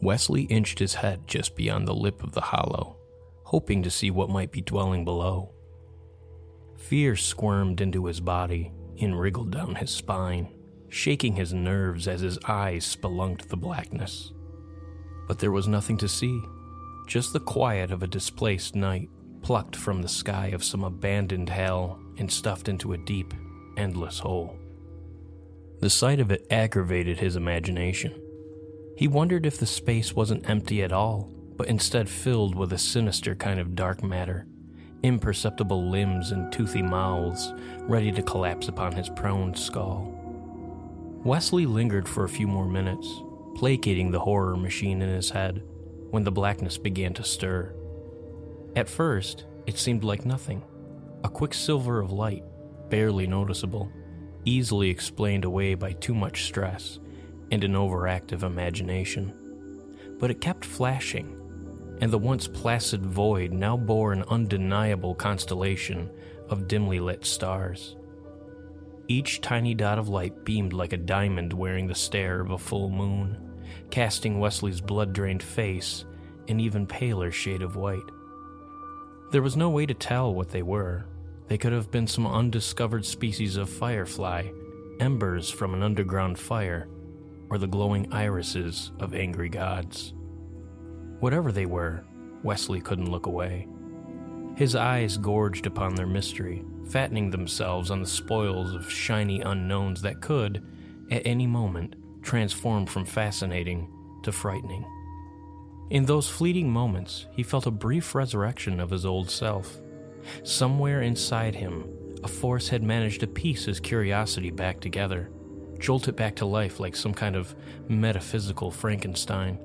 Wesley inched his head just beyond the lip of the hollow, hoping to see what might be dwelling below. Fear squirmed into his body and wriggled down his spine, shaking his nerves as his eyes spelunked the blackness. But there was nothing to see, just the quiet of a displaced night, plucked from the sky of some abandoned hell and stuffed into a deep, endless hole. The sight of it aggravated his imagination. He wondered if the space wasn't empty at all, but instead filled with a sinister kind of dark matter, imperceptible limbs and toothy mouths ready to collapse upon his prone skull. Wesley lingered for a few more minutes, placating the horror machine in his head, when the blackness began to stir. At first, it seemed like nothing, a quicksilver of light, barely noticeable, easily explained away by too much stress and an overactive imagination. But it kept flashing, and the once placid void now bore an undeniable constellation of dimly lit stars. Each tiny dot of light beamed like a diamond wearing the stare of a full moon, casting Wesley's blood-drained face an even paler shade of white. There was no way to tell what they were. They could have been some undiscovered species of firefly, embers from an underground fire, or the glowing irises of angry gods. Whatever they were, Wesley couldn't look away. His eyes gorged upon their mystery, fattening themselves on the spoils of shiny unknowns that could, at any moment, transform from fascinating to frightening. In those fleeting moments, he felt a brief resurrection of his old self. Somewhere inside him, a force had managed to piece his curiosity back together, jolt it back to life like some kind of metaphysical Frankenstein.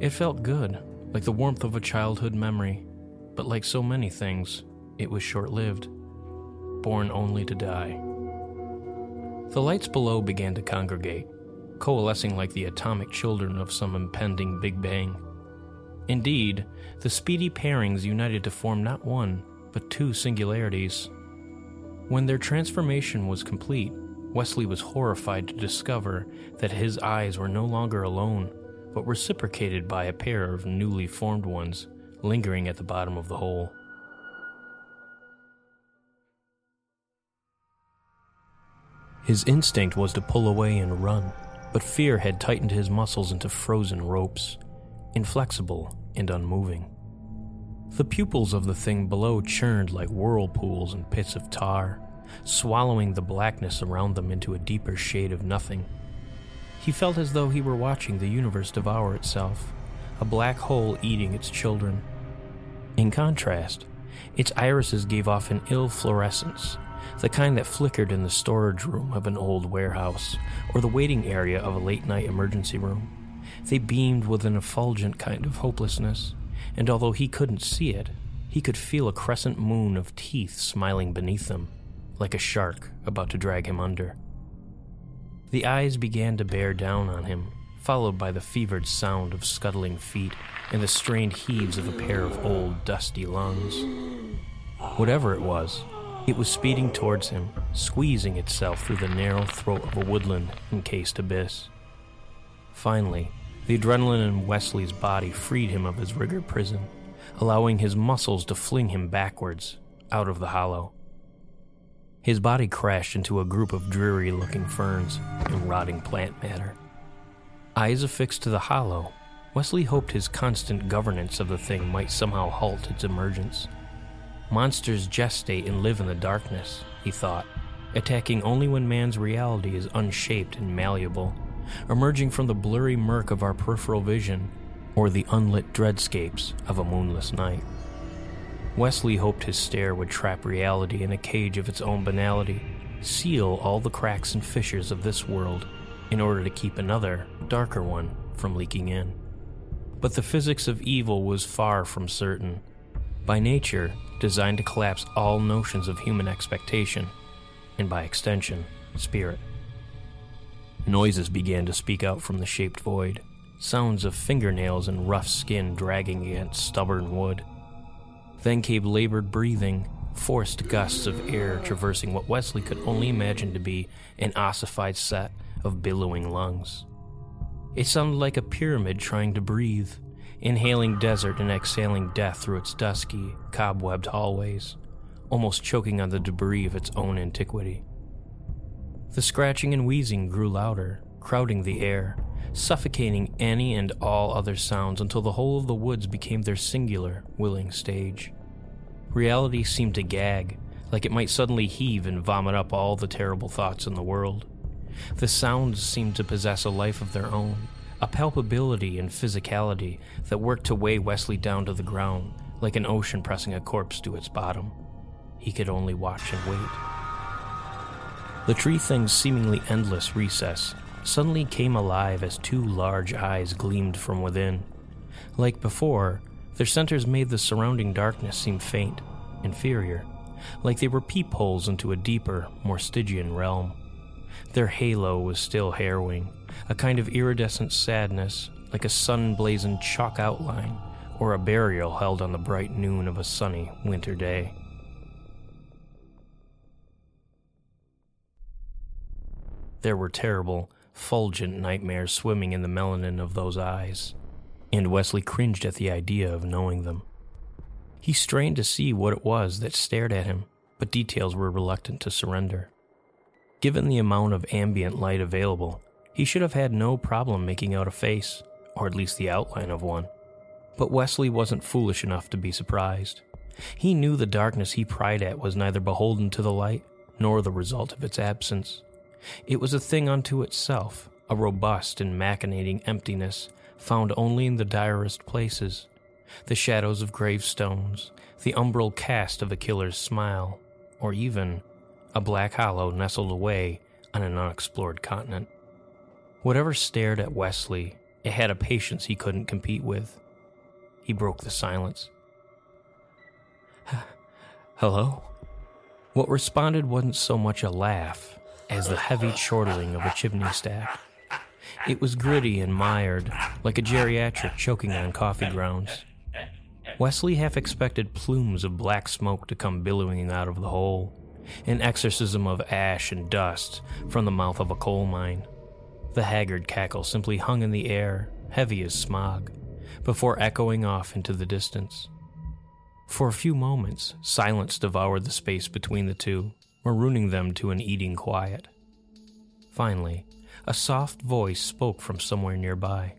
It felt good, like the warmth of a childhood memory, but like so many things, it was short-lived, born only to die. The lights below began to congregate, coalescing like the atomic children of some impending Big Bang. Indeed, the speedy pairings united to form not one, but two singularities. When their transformation was complete, Wesley was horrified to discover that his eyes were no longer alone, but reciprocated by a pair of newly formed ones lingering at the bottom of the hole. His instinct was to pull away and run, but fear had tightened his muscles into frozen ropes, inflexible and unmoving. The pupils of the thing below churned like whirlpools and pits of tar, swallowing the blackness around them into a deeper shade of nothing. He felt as though he were watching the universe devour itself, a black hole eating its children. In contrast, its irises gave off an ill fluorescence, the kind that flickered in the storage room of an old warehouse or the waiting area of a late-night emergency room. They beamed with an effulgent kind of hopelessness, and although he couldn't see it, he could feel a crescent moon of teeth smiling beneath them, like a shark about to drag him under. The eyes began to bear down on him, followed by the fevered sound of scuttling feet and the strained heaves of a pair of old, dusty lungs. Whatever it was speeding towards him, squeezing itself through the narrow throat of a woodland-encased abyss. Finally, the adrenaline in Wesley's body freed him of his rigor prison, allowing his muscles to fling him backwards, out of the hollow. His body crashed into a group of dreary-looking ferns and rotting plant matter. Eyes affixed to the hollow, Wesley hoped his constant governance of the thing might somehow halt its emergence. Monsters gestate and live in the darkness, he thought, attacking only when man's reality is unshaped and malleable, emerging from the blurry murk of our peripheral vision or the unlit dreadscapes of a moonless night. Wesley hoped his stare would trap reality in a cage of its own banality, seal all the cracks and fissures of this world in order to keep another, darker one from leaking in. But the physics of evil was far from certain, by nature designed to collapse all notions of human expectation, and by extension, spirit. Noises began to speak out from the shaped void, sounds of fingernails and rough skin dragging against stubborn wood. Then came labored breathing, forced gusts of air traversing what Wesley could only imagine to be an ossified set of billowing lungs. It sounded like a pyramid trying to breathe, inhaling desert and exhaling death through its dusky, cobwebbed hallways, almost choking on the debris of its own antiquity. The scratching and wheezing grew louder, crowding the air, suffocating any and all other sounds until the whole of the woods became their singular, willing stage. Reality seemed to gag, like it might suddenly heave and vomit up all the terrible thoughts in the world. The sounds seemed to possess a life of their own, a palpability and physicality that worked to weigh Wesley down to the ground, like an ocean pressing a corpse to its bottom. He could only watch and wait. The tree thing's seemingly endless recess suddenly came alive as two large eyes gleamed from within. Like before, their centers made the surrounding darkness seem faint, inferior, like they were peepholes into a deeper, more Stygian realm. Their halo was still harrowing, a kind of iridescent sadness, like a sun-blazoned chalk outline or a burial held on the bright noon of a sunny winter day. There were terrible, fulgent nightmares swimming in the melanin of those eyes, and Wesley cringed at the idea of knowing them. He strained to see what it was that stared at him, but details were reluctant to surrender. Given the amount of ambient light available, he should have had no problem making out a face, or at least the outline of one. But Wesley wasn't foolish enough to be surprised. He knew the darkness he pried at was neither beholden to the light, nor the result of its absence. It was a thing unto itself, a robust and machinating emptiness, found only in the direst places. The shadows of gravestones, the umbral cast of a killer's smile, or even a black hollow nestled away on an unexplored continent. Whatever stared at Wesley, it had a patience he couldn't compete with. He broke the silence. "Hello?" What responded wasn't so much a laugh as the heavy chortling of a chimney stack. It was gritty and mired, like a geriatric choking on coffee grounds. Wesley half expected plumes of black smoke to come billowing out of the hole, an exorcism of ash and dust from the mouth of a coal mine. The haggard cackle simply hung in the air, heavy as smog, before echoing off into the distance. For a few moments, silence devoured the space between the two, marooning them to an eating quiet. Finally, a soft voice spoke from somewhere nearby.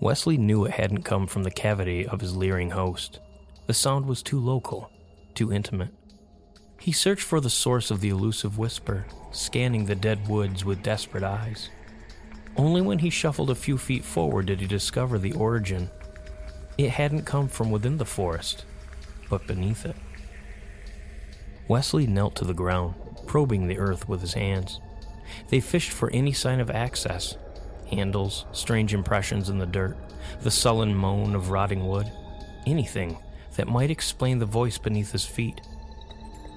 Wesley knew it hadn't come from the cavity of his leering host. The sound was too local, too intimate. He searched for the source of the elusive whisper, scanning the dead woods with desperate eyes. Only when he shuffled a few feet forward did he discover the origin. It hadn't come from within the forest, but beneath it. Wesley knelt to the ground, probing the earth with his hands. They fished for any sign of access, handles, strange impressions in the dirt, the sullen moan of rotting wood, anything that might explain the voice beneath his feet.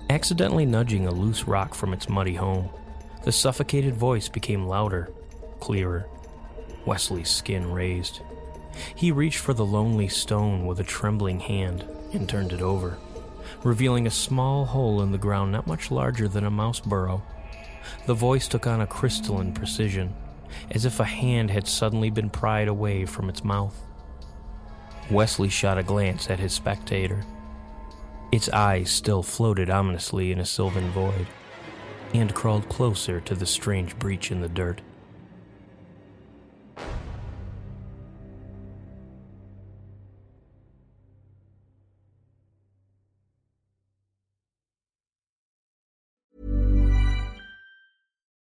Accidentally nudging a loose rock from its muddy home, the suffocated voice became louder, clearer. Wesley's skin raised. He reached for the lonely stone with a trembling hand and turned it over, revealing a small hole in the ground not much larger than a mouse burrow. The voice took on a crystalline precision, as if a hand had suddenly been pried away from its mouth. Wesley shot a glance at his spectator. Its eyes still floated ominously in a sylvan void, and crawled closer to the strange breach in the dirt.